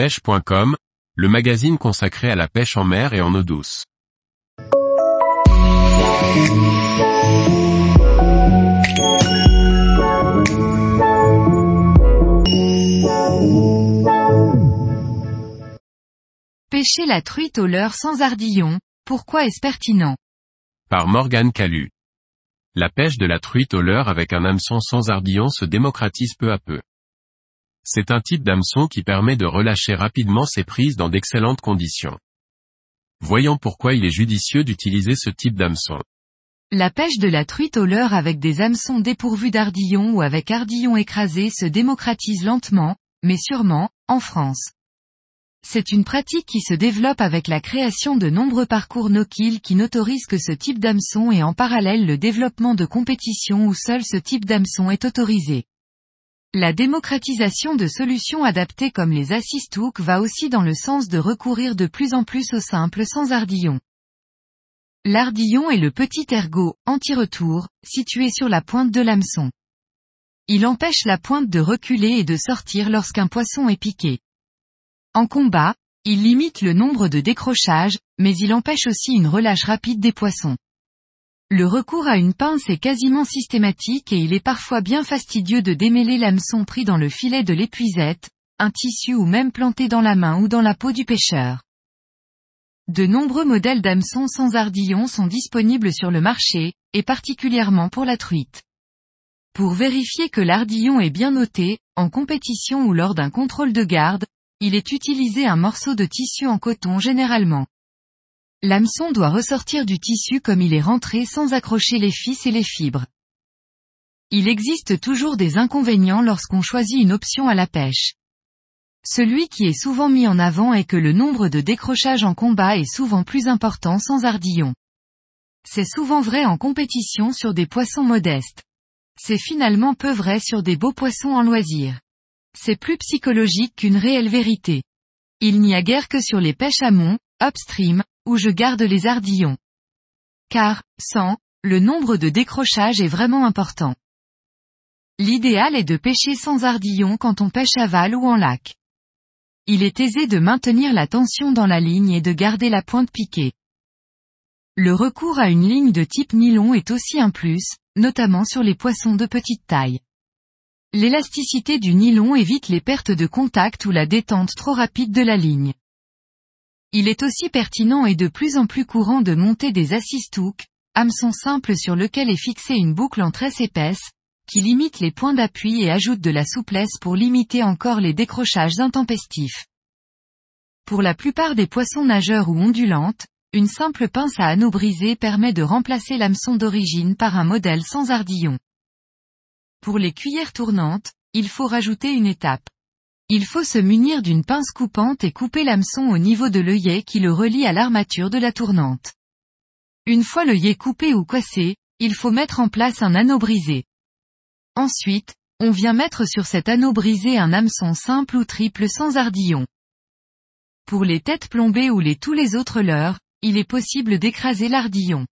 Pêche.com, le magazine consacré à la pêche en mer et en eau douce. Pêcher la truite au leurre sans ardillon, pourquoi est-ce pertinent? Par Morgane Calu. La pêche de la truite au leurre avec un hameçon sans ardillon se démocratise peu à peu. C'est un type d'hameçon qui permet de relâcher rapidement ses prises dans d'excellentes conditions. Voyons pourquoi il est judicieux d'utiliser ce type d'hameçon. La pêche de la truite au leurre avec des hameçons dépourvus d'ardillon ou avec ardillon écrasé se démocratise lentement, mais sûrement, en France. C'est une pratique qui se développe avec la création de nombreux parcours no-kill qui n'autorisent que ce type d'hameçon et en parallèle le développement de compétitions où seul ce type d'hameçon est autorisé. La démocratisation de solutions adaptées comme les assistouks va aussi dans le sens de recourir de plus en plus au simple sans ardillon. L'ardillon est le petit ergot, anti-retour, situé sur la pointe de l'hameçon. Il empêche la pointe de reculer et de sortir lorsqu'un poisson est piqué. En combat, il limite le nombre de décrochages, mais il empêche aussi une relâche rapide des poissons. Le recours à une pince est quasiment systématique et il est parfois bien fastidieux de démêler l'hameçon pris dans le filet de l'épuisette, un tissu ou même planté dans la main ou dans la peau du pêcheur. De nombreux modèles d'hameçons sans ardillon sont disponibles sur le marché, et particulièrement pour la truite. Pour vérifier que l'ardillon est bien noté, en compétition ou lors d'un contrôle de garde, il est utilisé un morceau de tissu en coton généralement. L'hameçon doit ressortir du tissu comme il est rentré sans accrocher les fils et les fibres. Il existe toujours des inconvénients lorsqu'on choisit une option à la pêche. Celui qui est souvent mis en avant est que le nombre de décrochages en combat est souvent plus important sans ardillon. C'est souvent vrai en compétition sur des poissons modestes. C'est finalement peu vrai sur des beaux poissons en loisir. C'est plus psychologique qu'une réelle vérité. Il n'y a guère que sur les pêches amont, upstream, où je garde les ardillons. Car, sans, le nombre de décrochages est vraiment important. L'idéal est de pêcher sans ardillon quand on pêche aval ou en lac. Il est aisé de maintenir la tension dans la ligne et de garder la pointe piquée. Le recours à une ligne de type nylon est aussi un plus, notamment sur les poissons de petite taille. L'élasticité du nylon évite les pertes de contact ou la détente trop rapide de la ligne. Il est aussi pertinent et de plus en plus courant de monter des assistouks, hameçons simples sur lequel est fixée une boucle en tresse épaisse, qui limite les points d'appui et ajoute de la souplesse pour limiter encore les décrochages intempestifs. Pour la plupart des poissons nageurs ou ondulantes, une simple pince à anneau brisé permet de remplacer l'hameçon d'origine par un modèle sans ardillon. Pour les cuillères tournantes, il faut rajouter une étape. Il faut se munir d'une pince coupante et couper l'hameçon au niveau de l'œillet qui le relie à l'armature de la tournante. Une fois l'œillet coupé ou cassé, il faut mettre en place un anneau brisé. Ensuite, on vient mettre sur cet anneau brisé un hameçon simple ou triple sans ardillon. Pour les têtes plombées ou tous les autres leurres, il est possible d'écraser l'ardillon.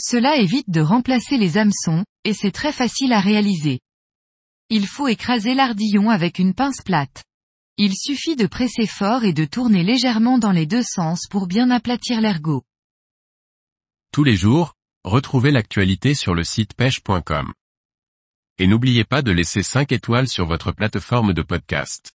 Cela évite de remplacer les hameçons, et c'est très facile à réaliser. Il faut écraser l'ardillon avec une pince plate. Il suffit de presser fort et de tourner légèrement dans les deux sens pour bien aplatir l'ergot. Tous les jours, retrouvez l'actualité sur le site pêche.com. Et n'oubliez pas de laisser 5 étoiles sur votre plateforme de podcast.